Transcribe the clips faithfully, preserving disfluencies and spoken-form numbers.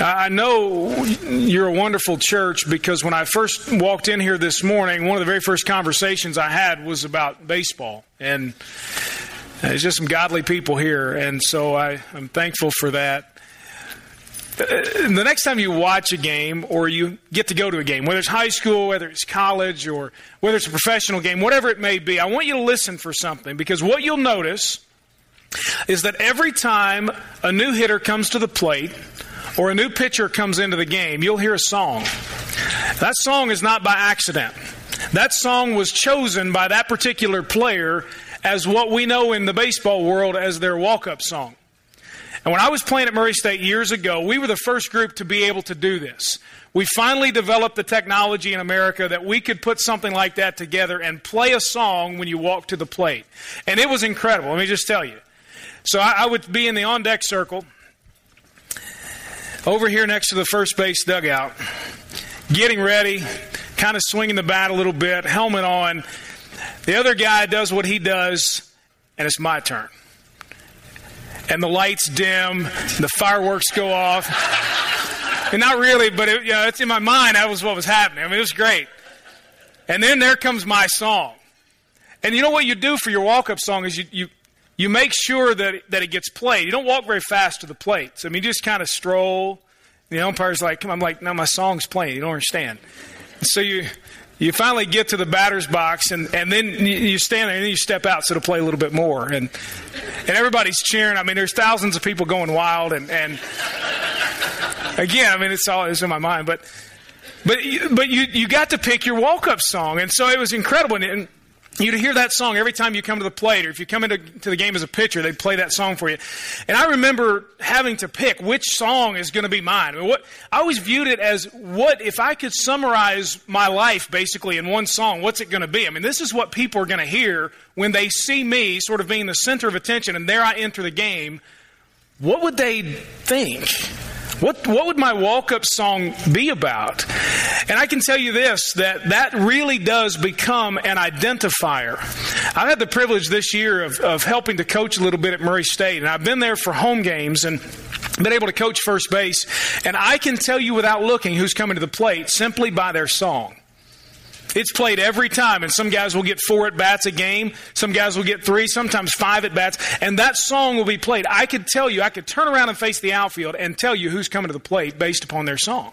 I know you're a wonderful church, because when I first walked in here this morning, one of the very first conversations I had was about baseball. And there's just some godly people here, and so I, I'm thankful for that. The next time you watch a game or you get to go to a game, whether it's high school, whether it's college, or whether it's a professional game, whatever it may be, I want you to listen for something, because what you'll notice is that every time a new hitter comes to the plate or a new pitcher comes into the game, you'll hear a song. That song is not by accident. That song was chosen by that particular player as what we know in the baseball world as their walk-up song. And when I was playing at Murray State years ago, we were the first group to be able to do this. We finally developed the technology in America that we could put something like that together and play a song when you walk to the plate. And it was incredible, let me just tell you. So I, I would be in the on-deck circle, over here next to the first base dugout, getting ready, kind of swinging the bat a little bit, helmet on. The other guy does what he does, and it's my turn. And the lights dim, the fireworks go off. And not really, but it, you know, it's in my mind, that was what was happening. I mean, it was great. And then there comes my song. And you know what you do for your walk-up song is you... you You make sure that that it gets played. You don't walk very fast to the plates. I mean, you just kind of stroll. The umpire's like, "Come on!" I'm like, "No, my song's playing. You don't understand." So you you finally get to the batter's box, and, and then you, you stand there, and then you step out so to play a little bit more, and and everybody's cheering. I mean, there's thousands of people going wild, and and again, I mean, it's all it's in my mind, but but but you you got to pick your walk-up song, and so it was incredible. And, and, you'd hear that song every time you come to the plate, or if you come into to the game as a pitcher, they'd play that song for you. And I remember having to pick which song is going to be mine. I mean, what, I always viewed it as, what if I could summarize my life basically in one song, what's it going to be? I mean, this is what people are going to hear when they see me sort of being the center of attention, and there I enter the game. What would they think? What what would my walk-up song be about? And I can tell you this, that that really does become an identifier. I've had the privilege this year of, of helping to coach a little bit at Murray State, and I've been there for home games and been able to coach first base, and I can tell you without looking who's coming to the plate simply by their song. It's played every time, and some guys will get four at-bats a game. Some guys will get three, sometimes five at-bats, and that song will be played. I could tell you, I could turn around and face the outfield and tell you who's coming to the plate based upon their song.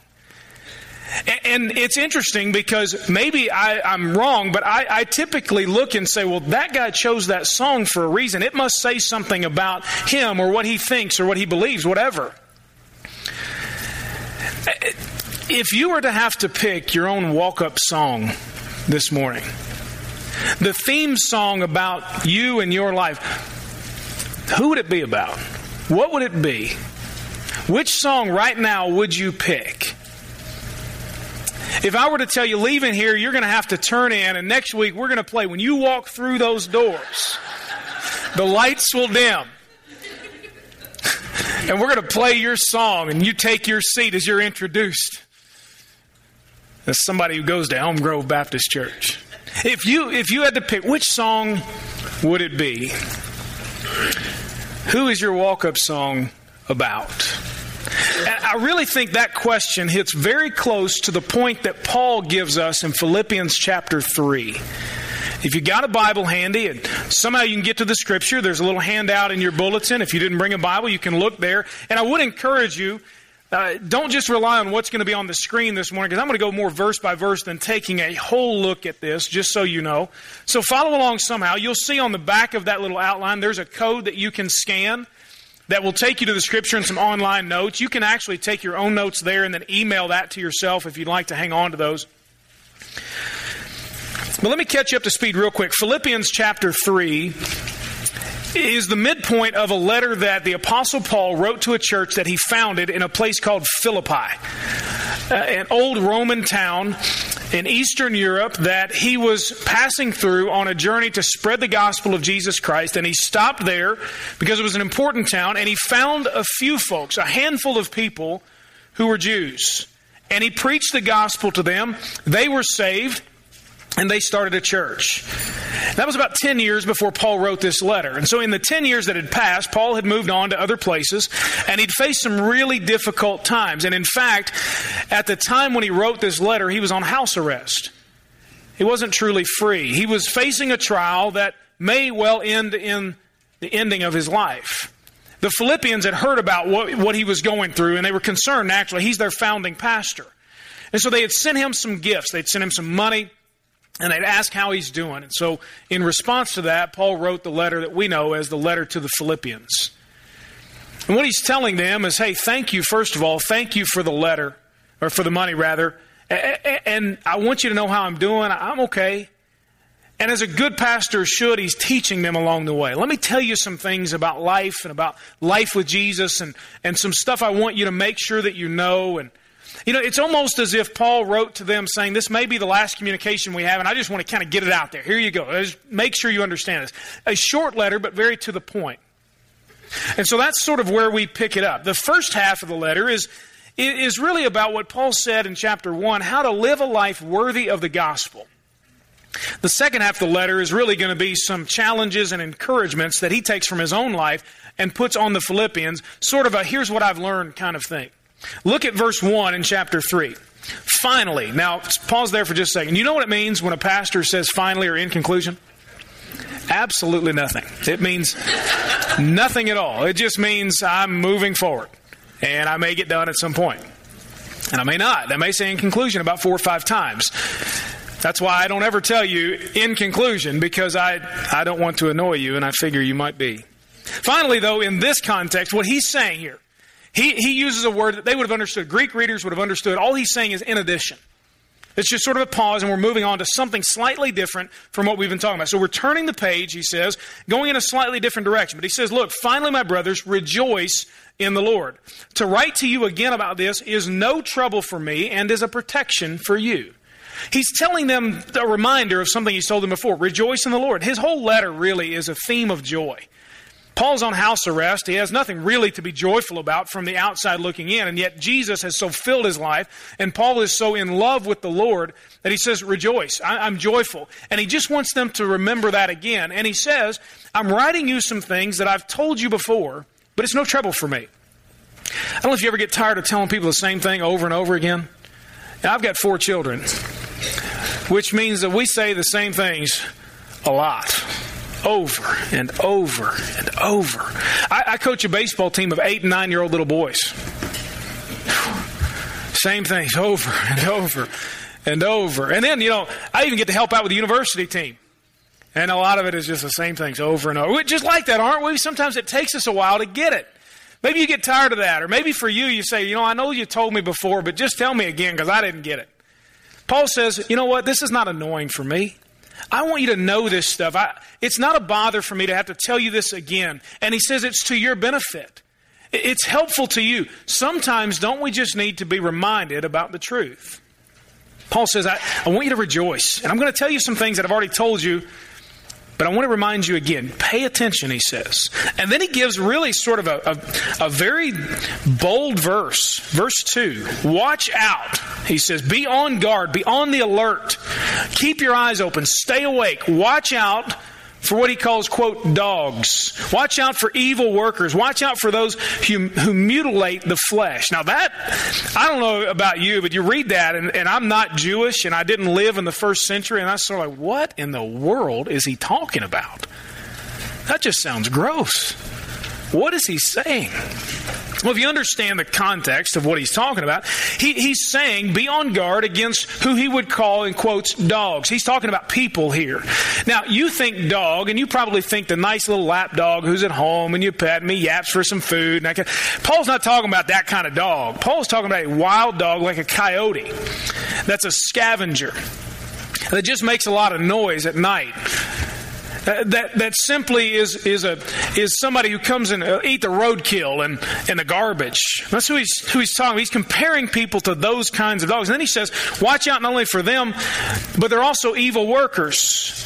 And, and it's interesting because maybe I, I'm wrong, but I, I typically look and say, well, that guy chose that song for a reason. It must say something about him or what he thinks or what he believes, whatever. If you were to have to pick your own walk-up song this morning, the theme song about you and your life, who would it be about? What would it be? Which song right now would you pick? If I were to tell you, leaving here, you're going to have to turn in, and next week we're going to play. When you walk through those doors, the lights will dim. And we're going to play your song, and you take your seat as you're introduced. That's somebody who goes to Elm Grove Baptist Church. If you if you had to pick, which song would it be? Who is your walk-up song about? And I really think that question hits very close to the point that Paul gives us in Philippians chapter three. If you got a Bible handy and somehow you can get to the Scripture, there's a little handout in your bulletin. If you didn't bring a Bible, you can look there. And I would encourage you, Uh, don't just rely on what's going to be on the screen this morning, because I'm going to go more verse by verse than taking a whole look at this, just so you know. So follow along somehow. You'll see on the back of that little outline, there's a code that you can scan that will take you to the Scripture and some online notes. You can actually take your own notes there and then email that to yourself if you'd like to hang on to those. But let me catch you up to speed real quick. Philippians chapter three is the midpoint of a letter that the Apostle Paul wrote to a church that he founded in a place called Philippi, an old Roman town in Eastern Europe that he was passing through on a journey to spread the gospel of Jesus Christ. And he stopped there because it was an important town, and he found a few folks, a handful of people who were Jews. And he preached the gospel to them. They were saved. And they started a church. That was about ten years before Paul wrote this letter. And so in the ten years that had passed, Paul had moved on to other places, and he'd faced some really difficult times. And in fact, at the time when he wrote this letter, he was on house arrest. He wasn't truly free. He was facing a trial that may well end in the ending of his life. The Philippians had heard about what, what he was going through, and they were concerned, naturally. He's their founding pastor. And so they had sent him some gifts. They'd sent him some money. And they'd ask how he's doing. And so in response to that, Paul wrote the letter that we know as the letter to the Philippians. And what he's telling them is, hey, thank you, first of all, thank you for the letter, or for the money, rather. And I want you to know how I'm doing. I'm okay. And as a good pastor should, he's teaching them along the way. Let me tell you some things about life and about life with Jesus and, and some stuff I want you to make sure that you know. And you know, it's almost as if Paul wrote to them saying, this may be the last communication we have, and I just want to kind of get it out there. Here you go. Just make sure you understand this. A short letter, but very to the point. And so that's sort of where we pick it up. The first half of the letter is, is really about what Paul said in chapter one, how to live a life worthy of the gospel. The second half of the letter is really going to be some challenges and encouragements that he takes from his own life and puts on the Philippians, sort of a here's what I've learned kind of thing. Look at verse one in chapter three. Finally. Now, pause there for just a second. You know what it means when a pastor says finally or in conclusion? Absolutely nothing. It means nothing at all. It just means I'm moving forward, and I may get done at some point, and I may not. I may say in conclusion about four or five times. That's why I don't ever tell you in conclusion, because I, I don't want to annoy you, and I figure you might be. Finally, though, in this context, what he's saying here, He he uses a word that they would have understood. Greek readers would have understood. All he's saying is in addition. It's just sort of a pause, and we're moving on to something slightly different from what we've been talking about. So we're turning the page, he says, going in a slightly different direction. But he says, look, finally, my brothers, rejoice in the Lord. To write to you again about this is no trouble for me and is a protection for you. He's telling them a reminder of something he's told them before. Rejoice in the Lord. His whole letter really is a theme of joy. Paul's on house arrest. He has nothing really to be joyful about from the outside looking in, and yet Jesus has so filled his life, and Paul is so in love with the Lord that he says, rejoice, I'm joyful. And he just wants them to remember that again. And he says, I'm writing you some things that I've told you before, but it's no trouble for me. I don't know if you ever get tired of telling people the same thing over and over again. And I've got four children, which means that we say the same things a lot. Over and over and over. I, I coach a baseball team of eight and nine-year-old little boys. Same things over and over and over. And then, you know, I even get to help out with the university team. And a lot of it is just the same things over and over. We're just like that, aren't we? Sometimes it takes us a while to get it. Maybe you get tired of that. Or maybe for you, you say, you know, I know you told me before, but just tell me again because I didn't get it. Paul says, you know what? This is not annoying for me. I want you to know this stuff. I, it's not a bother for me to have to tell you this again. And he says it's to your benefit. It's helpful to you. Sometimes don't we just need to be reminded about the truth? Paul says, I, I want you to rejoice. And I'm going to tell you some things that I've already told you, but I want to remind you again. Pay attention, he says. And then he gives really sort of a, a, a very bold verse. Verse two, watch out. He says, be on guard, be on the alert. Keep your eyes open, stay awake. Watch out for what he calls, quote, dogs. Watch out for evil workers. Watch out for those who, who mutilate the flesh. Now that, I don't know about you, but you read that, and, and I'm not Jewish, and I didn't live in the first century, and I was sort of like, what in the world is he talking about? That just sounds gross. What is he saying? Well, if you understand the context of what he's talking about, he, he's saying be on guard against who he would call, in quotes, dogs. He's talking about people here. Now, you think dog, and you probably think the nice little lap dog who's at home and you pet and he yaps for some food. And that kind of, Paul's not talking about that kind of dog. Paul's talking about a wild dog like a coyote that's a scavenger that just makes a lot of noise at night. Uh, that that simply is is a is somebody who comes and uh, eat the roadkill and, and the garbage. That's who he's who he's talking about. He's comparing people to those kinds of dogs. And then he says, watch out not only for them, but they're also evil workers.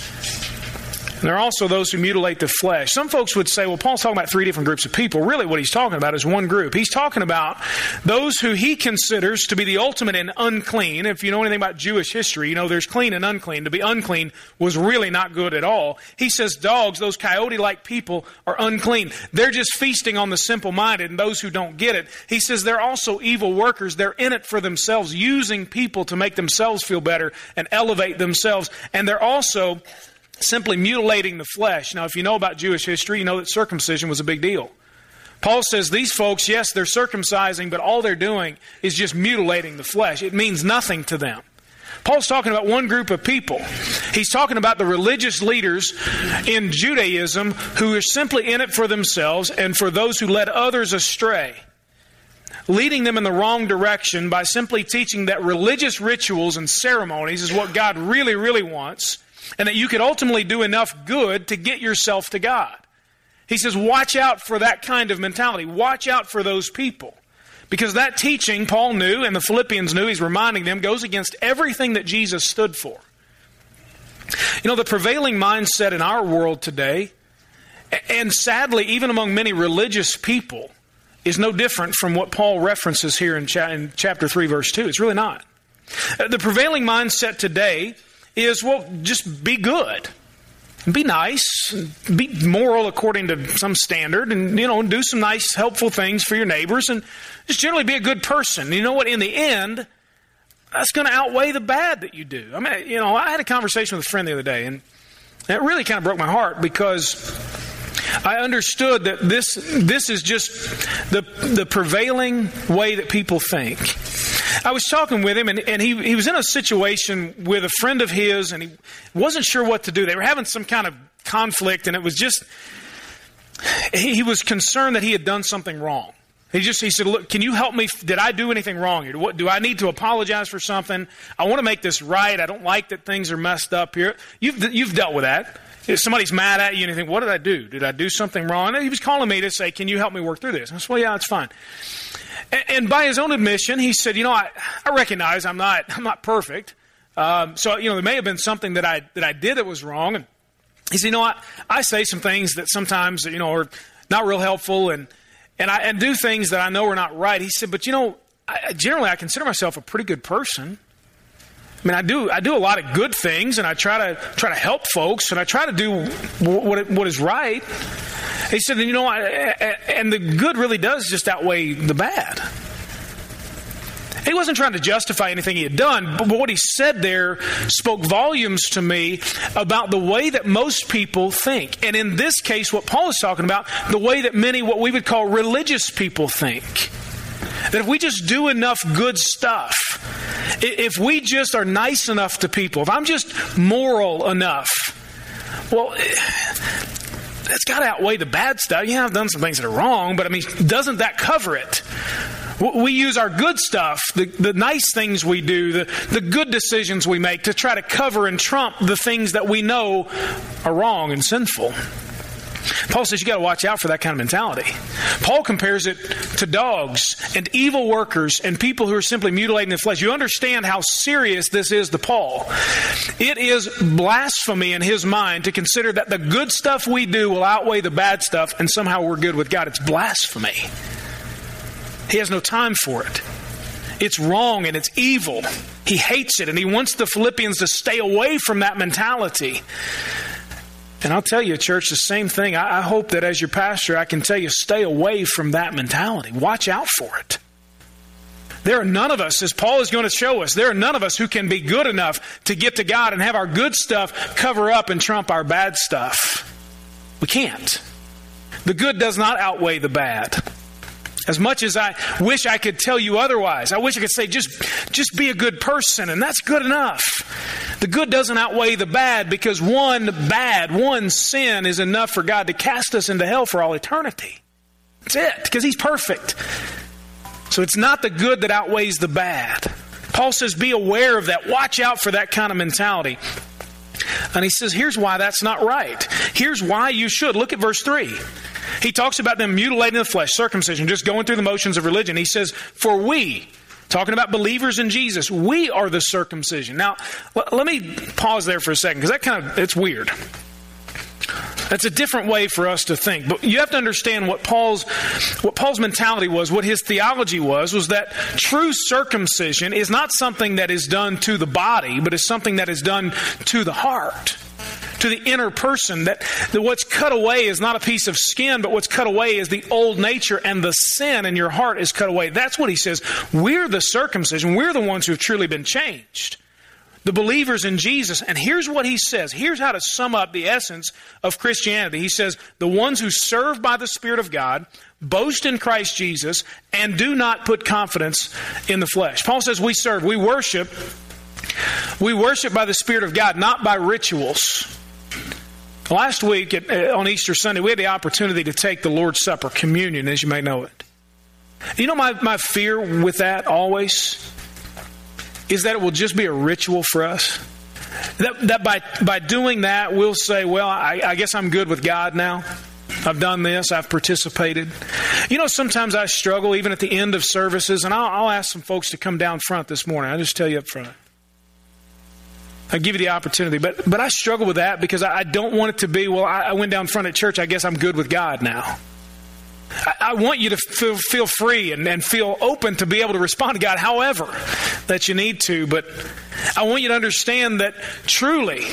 There are also those who mutilate the flesh. Some folks would say, well, Paul's talking about three different groups of people. Really what he's talking about is one group. He's talking about those who he considers to be the ultimate in unclean. If you know anything about Jewish history, you know there's clean and unclean. To be unclean was really not good at all. He says dogs, those coyote-like people, are unclean. They're just feasting on the simple-minded and those who don't get it. He says they're also evil workers. They're in it for themselves, using people to make themselves feel better and elevate themselves. And they're also simply mutilating the flesh. Now, if you know about Jewish history, you know that circumcision was a big deal. Paul says these folks, yes, they're circumcising, but all they're doing is just mutilating the flesh. It means nothing to them. Paul's talking about one group of people. He's talking about the religious leaders in Judaism who are simply in it for themselves and for those who led others astray, leading them in the wrong direction by simply teaching that religious rituals and ceremonies is what God really, really wants, and that you could ultimately do enough good to get yourself to God. He says, watch out for that kind of mentality. Watch out for those people. Because that teaching, Paul knew, and the Philippians knew, he's reminding them, goes against everything that Jesus stood for. You know, the prevailing mindset in our world today, and sadly, even among many religious people, is no different from what Paul references here in chapter three, verse two. It's really not. The prevailing mindset today is, well, just be good, be nice, be moral according to some standard, and, you know, do some nice, helpful things for your neighbors, and just generally be a good person. You know what? In the end, that's going to outweigh the bad that you do. I mean, you know, I had a conversation with a friend the other day, and it really kind of broke my heart because I understood that this this is just the the prevailing way that people think. I was talking with him, and, and he, he was in a situation with a friend of his, and he wasn't sure what to do. They were having some kind of conflict, and it was just, he, he was concerned that he had done something wrong. He just he said, look, can you help me? Did I do anything wrong here? What, do I need to apologize for something? I want to make this right. I don't like that things are messed up here. You've, you've dealt with that. If somebody's mad at you and you think, what did I do? Did I do something wrong? And he was calling me to say, can you help me work through this? I said, well, yeah, it's fine. And, and by his own admission, he said, you know, I, I recognize I'm not I'm not perfect. Um, so, you know, there may have been something that I that I did that was wrong. And he said, you know, I, I say some things that sometimes, you know, are not real helpful and and I and do things that I know are not right. He said, but, you know, I, generally I consider myself a pretty good person. I mean, I do I do a lot of good things, and I try to try to help folks, and I try to do what what is right. He said, and you know, I, and the good really does just outweigh the bad. He wasn't trying to justify anything he had done, but what he said there spoke volumes to me about the way that most people think. And in this case, what Paul is talking about, the way that many, what we would call religious people think. That if we just do enough good stuff, if we just are nice enough to people, if I'm just moral enough, well, that's got to outweigh the bad stuff. Yeah, I've done some things that are wrong, but I mean, doesn't that cover it? We use our good stuff, the, the nice things we do, the, the good decisions we make to try to cover and trump the things that we know are wrong and sinful. Paul says you got to watch out for that kind of mentality. Paul compares it to dogs and evil workers and people who are simply mutilating the flesh. You understand how serious this is to Paul. It is blasphemy in his mind to consider that the good stuff we do will outweigh the bad stuff and somehow we're good with God. It's blasphemy. He has no time for it. It's wrong and it's evil. He hates it, and he wants the Philippians to stay away from that mentality. And I'll tell you, church, the same thing. I hope that as your pastor, I can tell you, stay away from that mentality. Watch out for it. There are none of us, as Paul is going to show us, there are none of us who can be good enough to get to God and have our good stuff cover up and trump our bad stuff. We can't. The good does not outweigh the bad. As much as I wish I could tell you otherwise, I wish I could say, just, just be a good person, and that's good enough. The good doesn't outweigh the bad, because one bad, one sin is enough for God to cast us into hell for all eternity. That's it, because He's perfect. So it's not the good that outweighs the bad. Paul says, be aware of that. Watch out for that kind of mentality. And he says, here's why that's not right. Here's why you should. Look at verse three. He talks about them mutilating the flesh, circumcision, just going through the motions of religion. He says, for we, talking about believers in Jesus, we are the circumcision. Now, let me pause there for a second, because that kind of, it's weird. That's a different way for us to think. But you have to understand what Paul's what Paul's mentality was, what his theology was, was that true circumcision is not something that is done to the body, but is something that is done to the heart, to the inner person, that, that what's cut away is not a piece of skin, but what's cut away is the old nature, and the sin in your heart is cut away. That's what he says. We're the circumcision. We're the ones who have truly been changed, the believers in Jesus. And here's what he says. Here's how to sum up the essence of Christianity. He says, the ones who serve by the Spirit of God boast in Christ Jesus and do not put confidence in the flesh. Paul says we serve, we worship. We worship by the Spirit of God, not by rituals. Last week at, on Easter Sunday, we had the opportunity to take the Lord's Supper, communion, as you may know it. You know, my, my fear with that always is that it will just be a ritual for us. That, that by, by doing that, we'll say, well, I, I guess I'm good with God now. I've done this. I've participated. You know, sometimes I struggle even at the end of services, and I'll, I'll ask some folks to come down front this morning. I'll just tell you up front. I give you the opportunity. But but I struggle with that because I, I don't want it to be, well, I, I went down front at church. I guess I'm good with God now. I, I want you to feel, feel free and, and feel open to be able to respond to God however that you need to. But I want you to understand that truly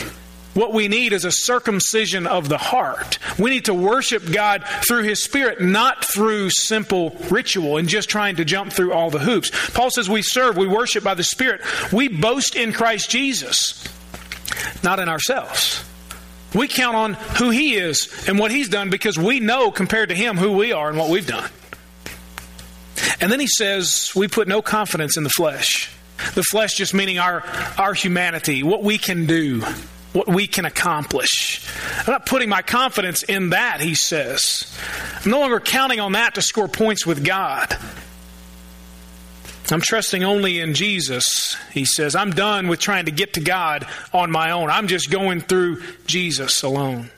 what we need is a circumcision of the heart. We need to worship God through His Spirit, not through simple ritual and just trying to jump through all the hoops. Paul says we serve, we worship by the Spirit. We boast in Christ Jesus, not in ourselves. We count on who He is and what He's done because we know compared to Him who we are and what we've done. And then he says we put no confidence in the flesh. The flesh just meaning our, our humanity, what we can do, what we can accomplish. I'm not putting my confidence in that, he says. I'm no longer counting on that to score points with God. I'm trusting only in Jesus, he says. I'm done with trying to get to God on my own. I'm just going through Jesus alone.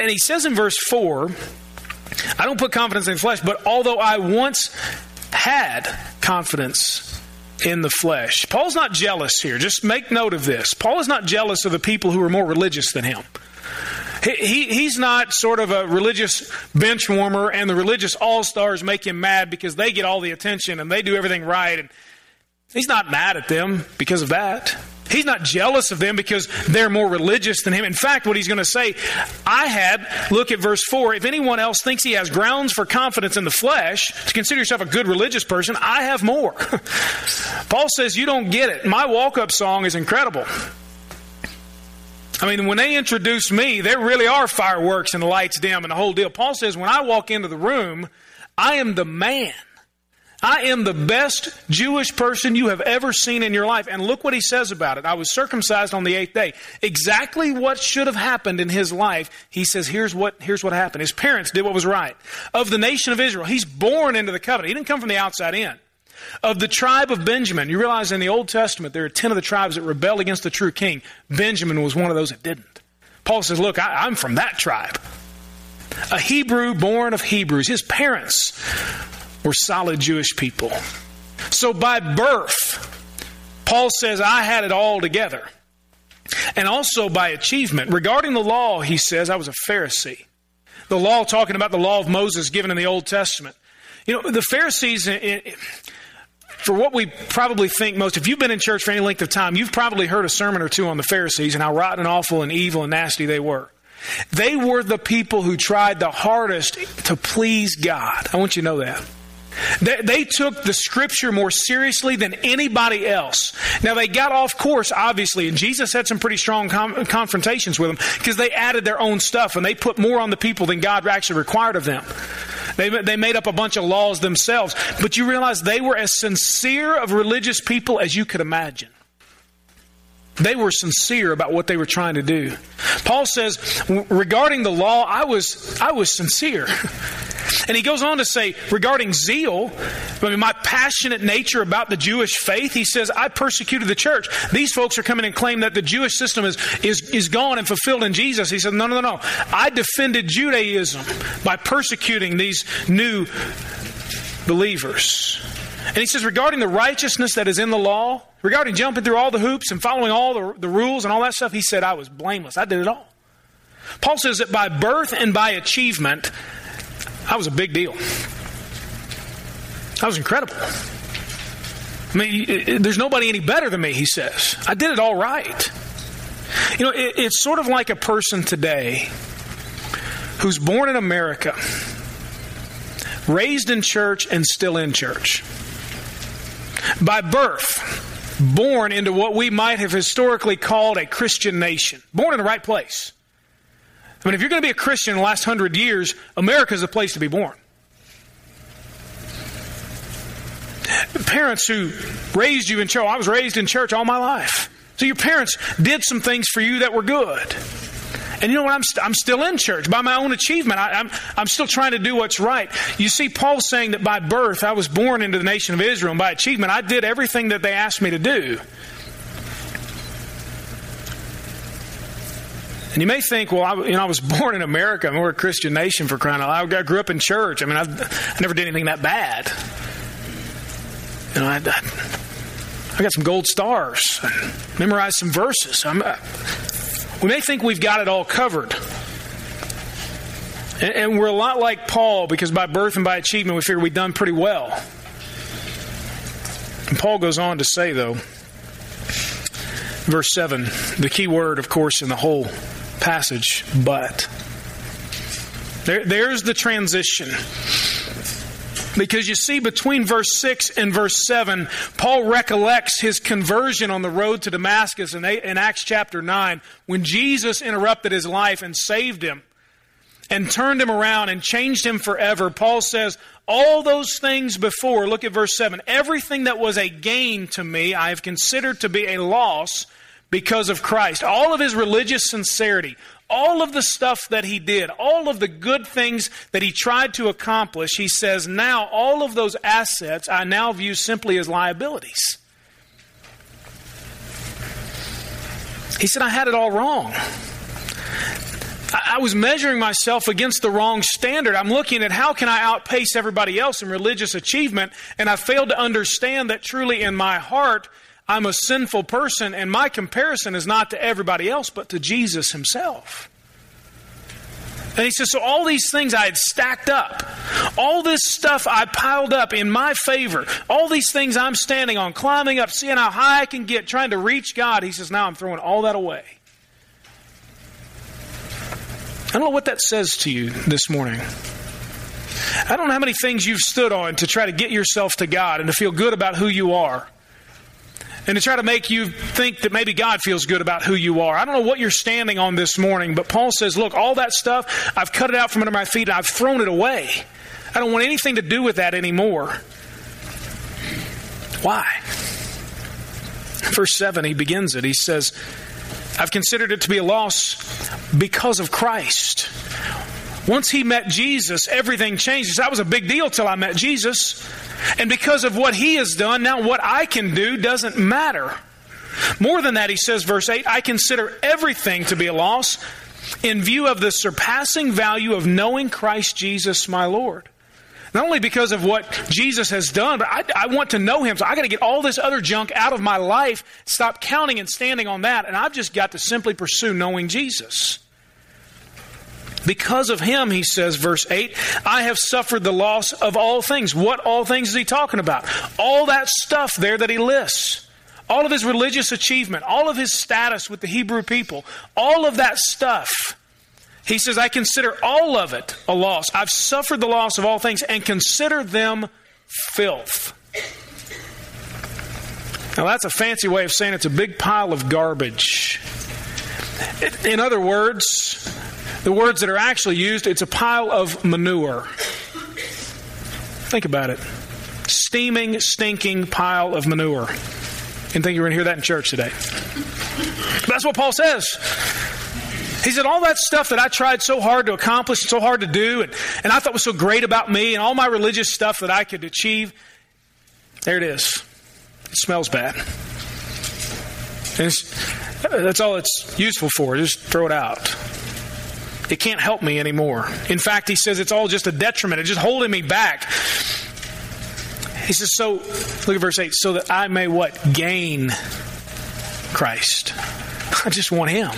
And he says in verse four, I don't put confidence in the flesh, but although I once had confidence in the flesh. Paul's not jealous here. Just make note of this. Paul is not jealous of the people who are more religious than him. He, he, he's not sort of a religious bench warmer and the religious all-stars make him mad because they get all the attention and they do everything right. And he's not mad at them because of that. He's not jealous of them because they're more religious than him. In fact, what he's going to say, I had, look at verse four, if anyone else thinks he has grounds for confidence in the flesh, to consider yourself a good religious person, I have more. Paul says, you don't get it. My walk-up song is incredible. I mean, when they introduce me, there really are fireworks and the lights dim and the whole deal. Paul says, when I walk into the room, I am the man. I am the best Jewish person you have ever seen in your life. And look what he says about it. I was circumcised on the eighth day. Exactly what should have happened in his life. He says, here's what, here's what happened. His parents did what was right. Of the nation of Israel, he's born into the covenant. He didn't come from the outside in. Of the tribe of Benjamin, you realize in the Old Testament, there are ten of the tribes that rebelled against the true king. Benjamin was one of those that didn't. Paul says, look, I, I'm from that tribe. A Hebrew born of Hebrews. His parents were solid Jewish people. So by birth, Paul says, I had it all together. And also by achievement. Regarding the law, he says, I was a Pharisee. The law, talking about the law of Moses given in the Old Testament. You know, the Pharisees, for what we probably think most, if you've been in church for any length of time, you've probably heard a sermon or two on the Pharisees and how rotten and awful and evil and nasty they were. They were the people who tried the hardest to please God. I want you to know that. They, they took the Scripture more seriously than anybody else. Now, they got off course, obviously, and Jesus had some pretty strong com- confrontations with them because they added their own stuff and they put more on the people than God actually required of them. They, they made up a bunch of laws themselves. But you realize they were as sincere of religious people as you could imagine. They were sincere about what they were trying to do. Paul says, regarding the law, I was I was sincere. And he goes on to say, regarding zeal, I mean, my passionate nature about the Jewish faith, he says, I persecuted the church. These folks are coming and claim that the Jewish system is, is, is gone and fulfilled in Jesus. He said, no, no, no, no. I defended Judaism by persecuting these new believers. And he says, regarding the righteousness that is in the law, regarding jumping through all the hoops and following all the, the rules and all that stuff, he said, I was blameless. I did it all. Paul says that by birth and by achievement, I was a big deal. I was incredible. I mean, there's nobody any better than me, he says. I did it all right. You know, it, it's sort of like a person today who's born in America, raised in church, and still in church. By birth, born into what we might have historically called a Christian nation. Born in the right place. I mean, if you're going to be a Christian in the last hundred years, America's the place to be born. Parents who raised you in church, I was raised in church all my life. So your parents did some things for you that were good. And you know what? I'm, st- I'm still in church by my own achievement. I, I'm, I'm still trying to do what's right. You see, Paul's saying that by birth, I was born into the nation of Israel, and by achievement, I did everything that they asked me to do. And you may think, well, I, you know, I was born in America, and we're a Christian nation, for crying out loud. I grew up in church. I mean, I, I never did anything that bad. You know, I, I, I got some gold stars. I memorized some verses. I'm... I, We may think we've got it all covered. And, and we're a lot like Paul, because by birth and by achievement, we figure we've done pretty well. And Paul goes on to say, though, verse seven, the key word, of course, in the whole passage, but. There, there's the transition. Because you see, between verse six and verse seven, Paul recollects his conversion on the road to Damascus in Acts chapter nine, when Jesus interrupted his life and saved him and turned him around and changed him forever. Paul says, all those things before, look at verse seven, everything that was a gain to me, I have considered to be a loss because of Christ. All of his religious sincerity, all of the stuff that he did, all of the good things that he tried to accomplish, he says, now all of those assets I now view simply as liabilities. He said, I had it all wrong. I was measuring myself against the wrong standard. I'm looking at how can I outpace everybody else in religious achievement, and I failed to understand that truly in my heart, I'm a sinful person, and my comparison is not to everybody else, but to Jesus himself. And he says, so all these things I had stacked up, all this stuff I piled up in my favor, all these things I'm standing on, climbing up, seeing how high I can get, trying to reach God. He says, now I'm throwing all that away. I don't know what that says to you this morning. I don't know how many things you've stood on to try to get yourself to God and to feel good about who you are. And to try to make you think that maybe God feels good about who you are. I don't know what you're standing on this morning, but Paul says, look, all that stuff, I've cut it out from under my feet and I've thrown it away. I don't want anything to do with that anymore. Why? Verse seven, he begins it. He says, I've considered it to be a loss because of Christ. Once he met Jesus, everything changes. That was a big deal till I met Jesus. And because of what he has done, now what I can do doesn't matter. More than that, he says, verse eight, I consider everything to be a loss in view of the surpassing value of knowing Christ Jesus my Lord. Not only because of what Jesus has done, but I, I want to know him. So I got to get all this other junk out of my life, stop counting and standing on that, and I've just got to simply pursue knowing Jesus. Because of him, he says, verse eight, I have suffered the loss of all things. What all things is he talking about? All that stuff there that he lists. All of his religious achievement. All of his status with the Hebrew people. All of that stuff. He says, I consider all of it a loss. I've suffered the loss of all things and consider them filth. Now that's a fancy way of saying it's a big pile of garbage. In other words, the words that are actually used, it's a pile of manure. Think about it. Steaming, stinking pile of manure. Didn't think you were going to hear that in church today. But that's what Paul says. He said, all that stuff that I tried so hard to accomplish and so hard to do and, and I thought was so great about me and all my religious stuff that I could achieve, there it is. It smells bad. And it's, that's all it's useful for. Just throw it out. It can't help me anymore. In fact, he says it's all just a detriment. It's just holding me back. He says, so, look at verse eight, so that I may what? Gain Christ. I just want Him.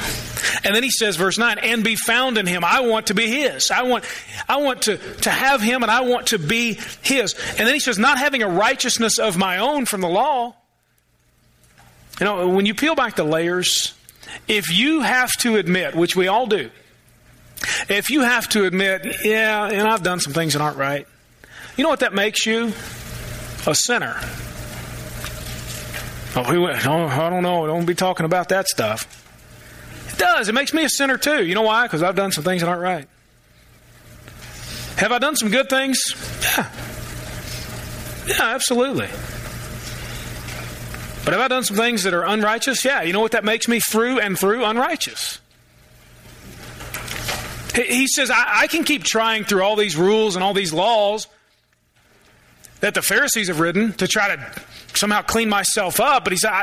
And then he says, verse nine, and be found in Him. I want to be His. I want, I want to, to have Him, and I want to be His. And then he says, not having a righteousness of my own from the law. You know, when you peel back the layers, if you have to admit, which we all do, if you have to admit, yeah, and I've done some things that aren't right, you know what that makes you? A sinner. Oh, we went, oh, I don't know. Don't be talking about that stuff. It does. It makes me a sinner too. You know why? Because I've done some things that aren't right. Have I done some good things? Yeah. Yeah, absolutely. But have I done some things that are unrighteous? Yeah. You know what that makes me? Through and through unrighteous. He says, I, I can keep trying through all these rules and all these laws that the Pharisees have written to try to somehow clean myself up. But he said, I,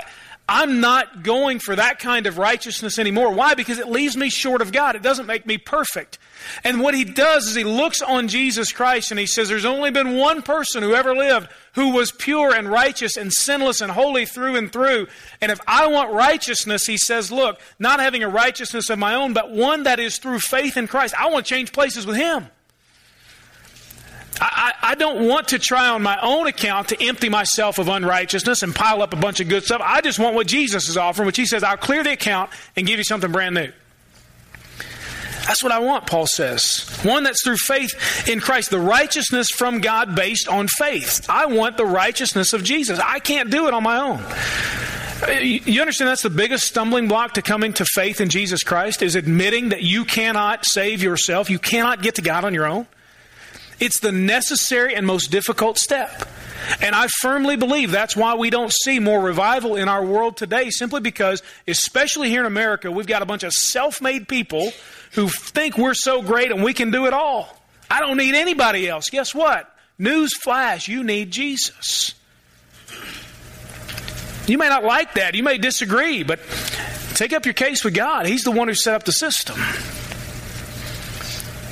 I'm not going for that kind of righteousness anymore. Why? Because it leaves me short of God. It doesn't make me perfect. And what he does is he looks on Jesus Christ and he says, there's only been one person who ever lived who was pure and righteous and sinless and holy through and through. And if I want righteousness, he says, look, not having a righteousness of my own, but one that is through faith in Christ. I want to change places with Him. I, I don't want to try on my own account to empty myself of unrighteousness and pile up a bunch of good stuff. I just want what Jesus is offering, which He says, I'll clear the account and give you something brand new. That's what I want, Paul says. One that's through faith in Christ, the righteousness from God based on faith. I want the righteousness of Jesus. I can't do it on my own. You understand that's the biggest stumbling block to coming to faith in Jesus Christ, is admitting that you cannot save yourself. You cannot get to God on your own. It's the necessary and most difficult step. And I firmly believe that's why we don't see more revival in our world today, simply because, especially here in America, we've got a bunch of self-made people who think we're so great and we can do it all. I don't need anybody else. Guess what? News flash, you need Jesus. You may not like that. You may disagree, but take up your case with God. He's the one who set up the system.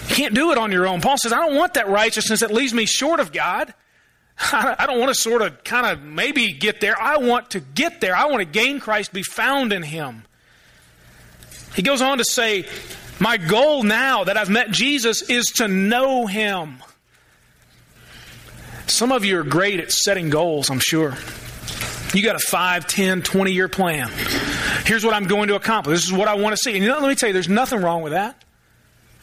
You can't do it on your own. Paul says, I don't want that righteousness that leaves me short of God. I don't want to sort of kind of maybe get there. I want to get there. I want to gain Christ, be found in Him. He goes on to say, my goal now that I've met Jesus is to know Him. Some of you are great at setting goals, I'm sure. You got a five, ten, twenty-year plan. Here's what I'm going to accomplish. This is what I want to see. And you know, let me tell you, there's nothing wrong with that.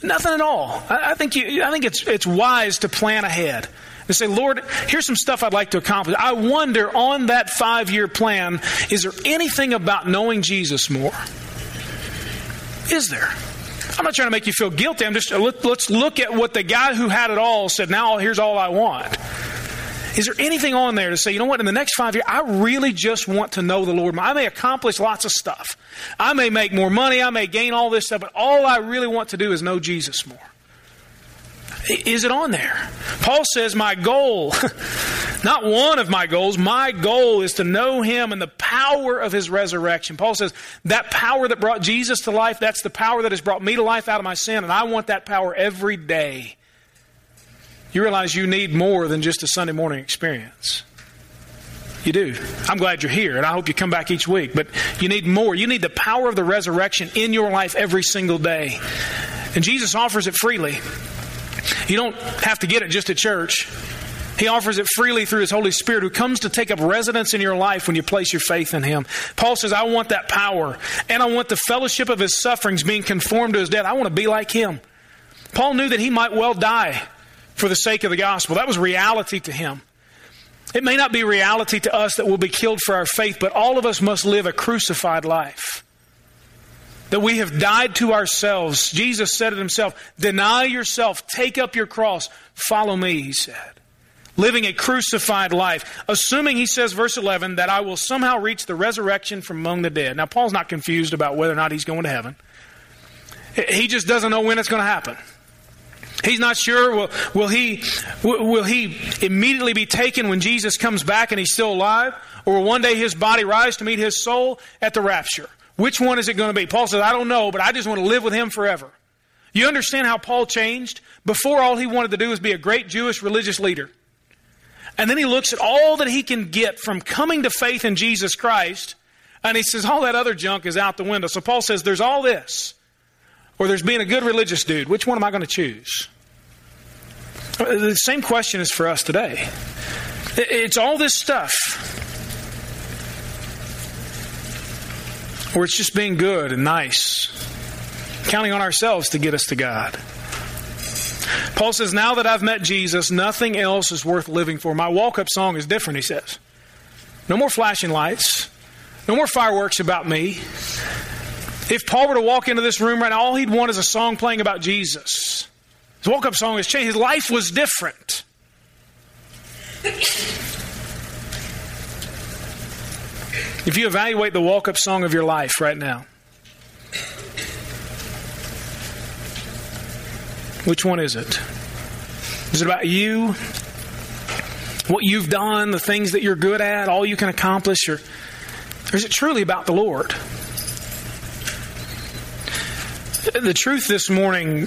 Nothing at all. I think you, I think it's it's wise to plan ahead and say, Lord, here's some stuff I'd like to accomplish. I wonder, on that five-year plan, is there anything about knowing Jesus more? Is there? I'm not trying to make you feel guilty. I'm just let, let's look at what the guy who had it all said. Now here's all I want. Is there anything on there to say, you know what, in the next five years, I really just want to know the Lord. I may accomplish lots of stuff. I may make more money. I may gain all this stuff. But all I really want to do is know Jesus more. Is it on there? Paul says, my goal, not one of my goals, my goal is to know Him and the power of His resurrection. Paul says, that power that brought Jesus to life, that's the power that has brought me to life out of my sin. And I want that power every day. You realize you need more than just a Sunday morning experience. You do. I'm glad you're here, and I hope you come back each week. But you need more. You need the power of the resurrection in your life every single day. And Jesus offers it freely. You don't have to get it just at church. He offers it freely through His Holy Spirit, who comes to take up residence in your life when you place your faith in Him. Paul says, I want that power, and I want the fellowship of His sufferings, being conformed to His death. I want to be like Him. Paul knew that he might well die for the sake of the gospel. That was reality to him. It may not be reality to us that we'll be killed for our faith, but all of us must live a crucified life. That we have died to ourselves. Jesus said it Himself, deny yourself, take up your cross, follow me, He said. Living a crucified life. Assuming, He says, verse eleven, that I will somehow reach the resurrection from among the dead. Now, Paul's not confused about whether or not he's going to heaven. He just doesn't know when it's going to happen. He's not sure, will, will he will he immediately be taken when Jesus comes back and he's still alive? Or will one day his body rise to meet his soul at the rapture? Which one is it going to be? Paul says, I don't know, but I just want to live with Him forever. You understand how Paul changed? Before, all he wanted to do was be a great Jewish religious leader. And then he looks at all that he can get from coming to faith in Jesus Christ, And he says, all that other junk is out the window. So Paul says, there's all this, or there's being a good religious dude. Which one am I going to choose? The same question is for us today. It's all this stuff, or it's just being good and nice, counting on ourselves to get us to God. Paul says, now that I've met Jesus, nothing else is worth living for. My walk-up song is different, he says. No more flashing lights. No more fireworks about me. If Paul were to walk into this room right now, all he'd want is a song playing about Jesus. His walk-up song has changed. His life was different. If you evaluate the walk-up song of your life right now, which one is it? Is it about you? What you've done, the things that you're good at, all you can accomplish, or, or is it truly about the Lord? The truth this morning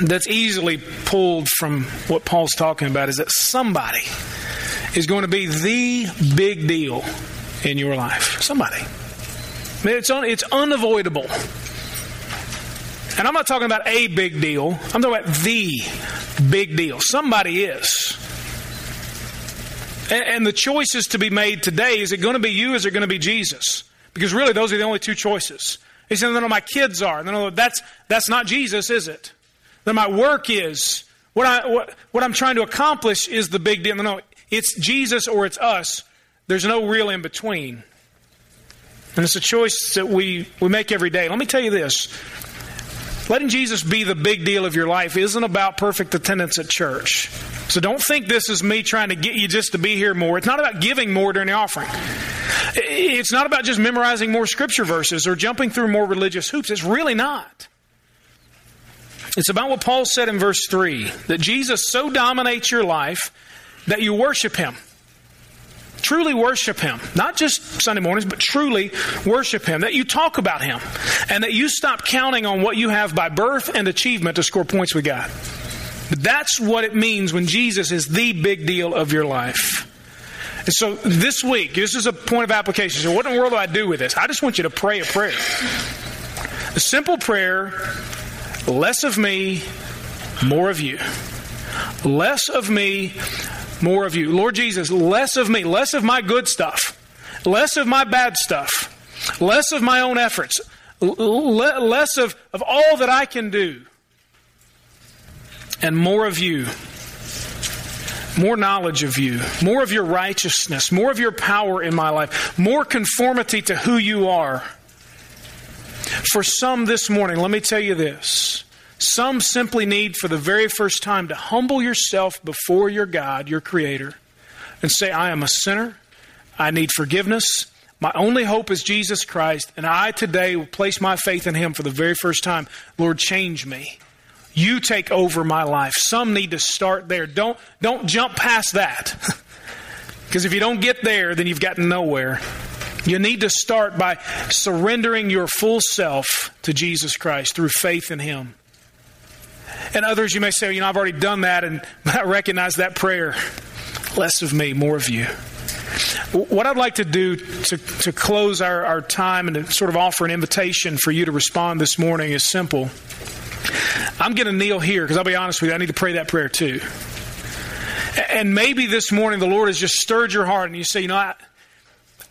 that's easily pulled from what Paul's talking about is that somebody is going to be the big deal in your life. Somebody. It's, un- it's unavoidable. And I'm not talking about a big deal. I'm talking about the big deal. Somebody is. And, and the choices to be made today, is it going to be you, or is it going to be Jesus? Because really, those are the only two choices. He said, no, no, my kids are. No, no, that's, that's not Jesus, is it? Then my work is. What, I, what, what I'm trying to accomplish is the big deal. No, no, it's Jesus or it's us. There's no real in between. And it's a choice that we, we make every day. Let me tell you this. Letting Jesus be the big deal of your life isn't about perfect attendance at church. So don't think this is me trying to get you just to be here more. It's not about giving more during the offering. It's not about just memorizing more scripture verses or jumping through more religious hoops. It's really not. It's about what Paul said in verse three, that Jesus so dominates your life that you worship Him. Truly worship Him. Not just Sunday mornings, but truly worship Him. That you talk about Him. And that you stop counting on what you have by birth and achievement to score points with God. But that's what it means when Jesus is the big deal of your life. And so this week, this is a point of application. So what in the world do I do with this? I just want you to pray a prayer. A simple prayer, less of me, more of you. Less of me, more of you. Lord Jesus, less of me, less of my good stuff, less of my bad stuff, less of my own efforts, less of, of all that I can do, and more of you, more knowledge of you, more of your righteousness, more of your power in my life, more conformity to who you are. For some this morning, let me tell you this. Some simply need for the very first time to humble yourself before your God, your Creator, and say, I am a sinner. I need forgiveness. My only hope is Jesus Christ, and I today will place my faith in Him for the very first time. Lord, change me. You take over my life. Some need to start there. Don't, don't jump past that. Because if you don't get there, then you've gotten nowhere. You need to start by surrendering your full self to Jesus Christ through faith in Him. And others, you may say, you know, I've already done that, and I recognize that prayer. Less of me, more of you. What I'd like to do to, to close our, our time and to sort of offer an invitation for you to respond this morning is simple. I'm going to kneel here because I'll be honest with you, I need to pray that prayer too. And maybe this morning the Lord has just stirred your heart and you say, you know, I,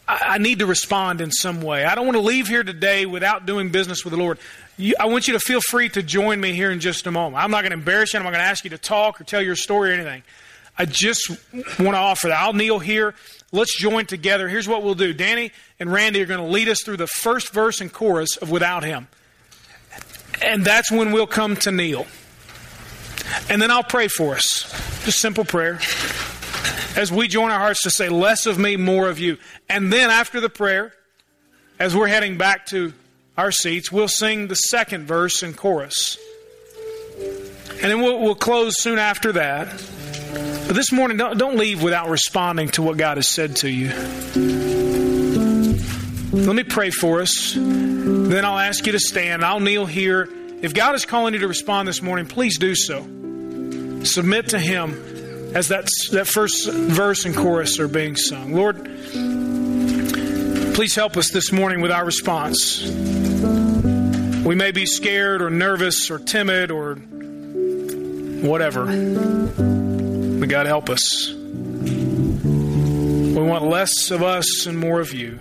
I need to respond in some way. I don't want to leave here today without doing business with the Lord. You, I want you to feel free to join me here in just a moment. I'm not going to embarrass you. I'm not going to ask you to talk or tell your story or anything. I just want to offer that. I'll kneel here. Let's join together. Here's what we'll do. Danny and Randy are going to lead us through the first verse and chorus of Without Him. And that's when we'll come to kneel. And then I'll pray for us. Just simple prayer. As we join our hearts to say, less of me, more of you. And then after the prayer, as we're heading back to our seats, we'll sing the second verse and chorus. And then we'll, we'll close soon after that. But this morning, don't, don't leave without responding to what God has said to you. Let me pray for us. Then I'll ask you to stand. I'll kneel here. If God is calling you to respond this morning, please do so. Submit to Him as that, that first verse and chorus are being sung. Lord, Please help us this morning with our response. We may be scared or nervous or timid or whatever. But God, help us. We want less of us and more of you.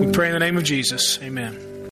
We pray in the name of Jesus. Amen.